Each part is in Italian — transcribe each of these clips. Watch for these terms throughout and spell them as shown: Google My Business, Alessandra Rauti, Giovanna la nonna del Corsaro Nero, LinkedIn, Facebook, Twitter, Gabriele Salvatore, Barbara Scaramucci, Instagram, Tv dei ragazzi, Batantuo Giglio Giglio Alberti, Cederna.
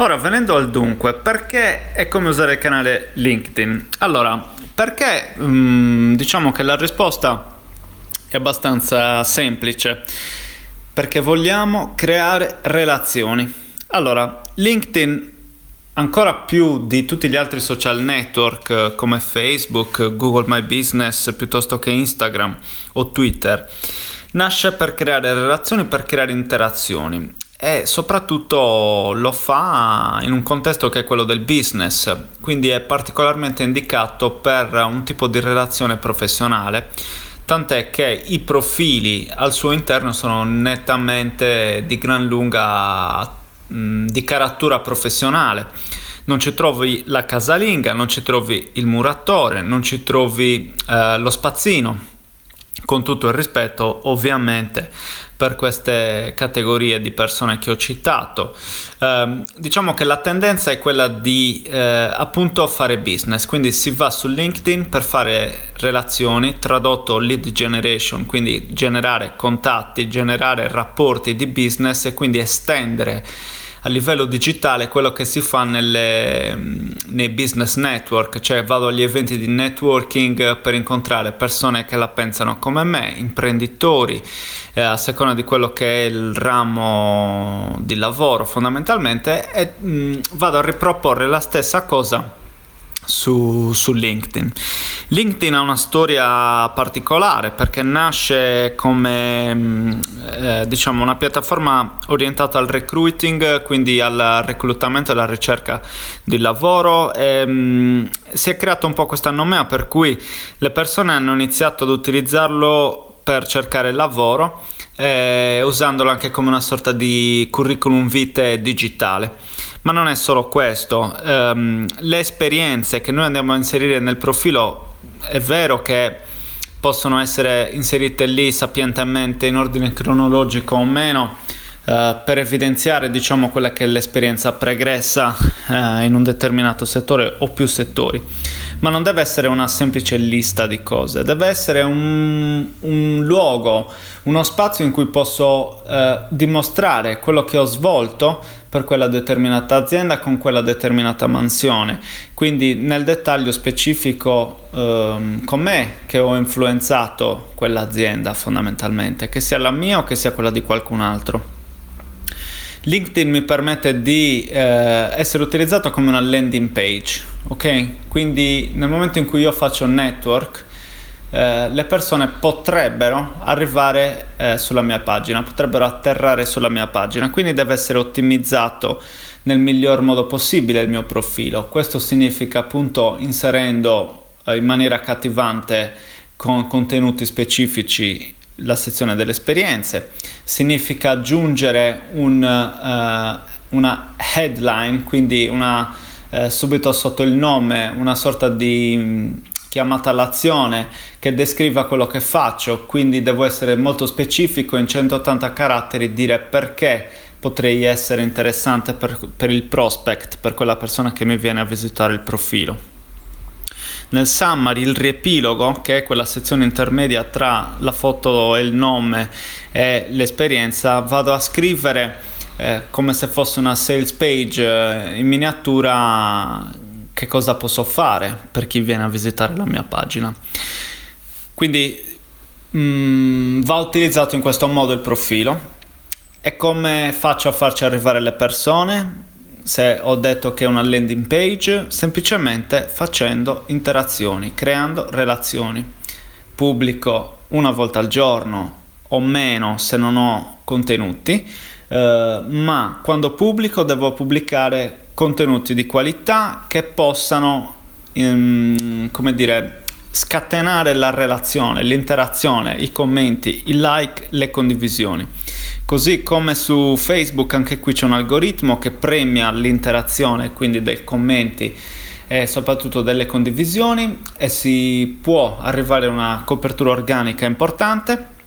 Ora, venendo al dunque, perché è come usare il canale LinkedIn? Allora, perché diciamo che la risposta è abbastanza semplice, perché vogliamo creare relazioni. Allora, LinkedIn, ancora più di tutti gli altri social network come Facebook, Google My Business, piuttosto che Instagram o Twitter, nasce per creare relazioni, per creare interazioni, e soprattutto lo fa in un contesto che è quello del business, quindi è particolarmente indicato per un tipo di relazione professionale, tant'è che i profili al suo interno sono nettamente di gran lunga di carattura professionale. Non ci trovi la casalinga, non ci trovi il muratore, non ci trovi lo spazzino, con tutto il rispetto ovviamente per queste categorie di persone che ho citato. Diciamo che la tendenza è quella di appunto fare business, quindi si va su LinkedIn per fare relazioni, tradotto lead generation, quindi generare contatti, generare rapporti di business e quindi estendere a livello digitale quello che si fa nei business network, cioè vado agli eventi di networking per incontrare persone che la pensano come me, imprenditori, a seconda di quello che è il ramo di lavoro fondamentalmente, e vado a riproporre la stessa cosa su LinkedIn. LinkedIn ha una storia particolare perché nasce come diciamo una piattaforma orientata al recruiting, quindi al reclutamento e alla ricerca di lavoro, e si è creata un po' questa nomea per cui le persone hanno iniziato ad utilizzarlo per cercare lavoro, usandolo anche come una sorta di curriculum vitae digitale. Ma non è solo questo, le esperienze che noi andiamo a inserire nel profilo è vero che possono essere inserite lì sapientemente in ordine cronologico o meno, per evidenziare diciamo quella che è l'esperienza pregressa in un determinato settore o più settori, ma non deve essere una semplice lista di cose, deve essere un luogo, uno spazio in cui posso dimostrare quello che ho svolto per quella determinata azienda con quella determinata mansione, quindi nel dettaglio specifico com'è che ho influenzato quell'azienda fondamentalmente, che sia la mia o che sia quella di qualcun altro. LinkedIn mi permette di essere utilizzato come una landing page, ok? Quindi nel momento in cui io faccio network, le persone potrebbero arrivare sulla mia pagina, potrebbero atterrare sulla mia pagina, quindi deve essere ottimizzato nel miglior modo possibile il mio profilo. Questo significa appunto inserendo in maniera accattivante con contenuti specifici la sezione delle esperienze, significa aggiungere una headline, quindi subito sotto il nome, una sorta di chiamata all'azione che descriva quello che faccio, quindi devo essere molto specifico in 180 caratteri, dire perché potrei essere interessante per il prospect, per quella persona che mi viene a visitare il profilo. Nel summary, il riepilogo, che è quella sezione intermedia tra la foto e il nome e l'esperienza, vado a scrivere come se fosse una sales page in miniatura che cosa posso fare per chi viene a visitare la mia pagina. Quindi va utilizzato in questo modo il profilo. E come faccio a farci arrivare le persone? Se ho detto che è una landing page, semplicemente facendo interazioni, creando relazioni. Pubblico una volta al giorno o meno se non ho contenuti, ma quando pubblico devo pubblicare contenuti di qualità che possano scatenare la relazione, l'interazione, i commenti, i like, le condivisioni. Così come su Facebook, anche qui c'è un algoritmo che premia l'interazione, quindi dei commenti e soprattutto delle condivisioni, e si può arrivare a una copertura organica importante.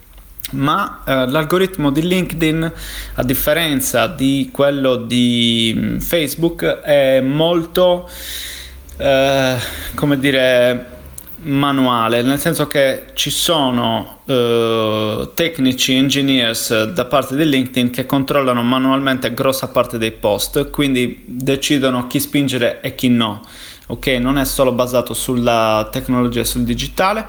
Ma l'algoritmo di LinkedIn, a differenza di quello di Facebook, è molto manuale, nel senso che ci sono tecnici, engineers da parte di LinkedIn che controllano manualmente grossa parte dei post, quindi decidono chi spingere e chi no. Ok, non è solo basato sulla tecnologia e sul digitale,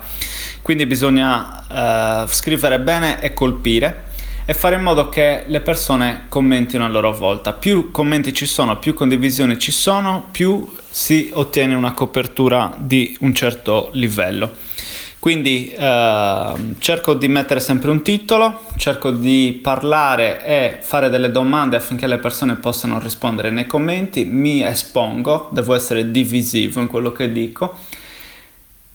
quindi bisogna scrivere bene e colpire e fare in modo che le persone commentino a loro volta. Più commenti ci sono, più condivisioni ci sono, più si ottiene una copertura di un certo livello. Quindi cerco di mettere sempre un titolo, cerco di parlare e fare delle domande affinché le persone possano rispondere nei commenti, mi espongo, devo essere divisivo in quello che dico.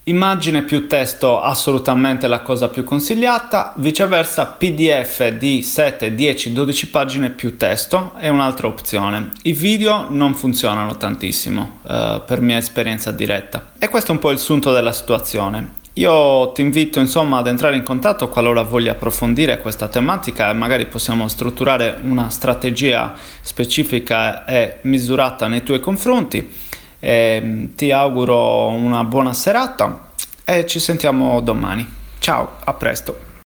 Immagine più testo, assolutamente la cosa più consigliata, viceversa PDF di 7, 10, 12 pagine più testo è un'altra opzione. I video non funzionano tantissimo per mia esperienza diretta. E questo è un po' il sunto della situazione. Io ti invito insomma ad entrare in contatto qualora voglia approfondire questa tematica e magari possiamo strutturare una strategia specifica e misurata nei tuoi confronti. Ti auguro una buona serata e ci sentiamo domani. Ciao, a presto.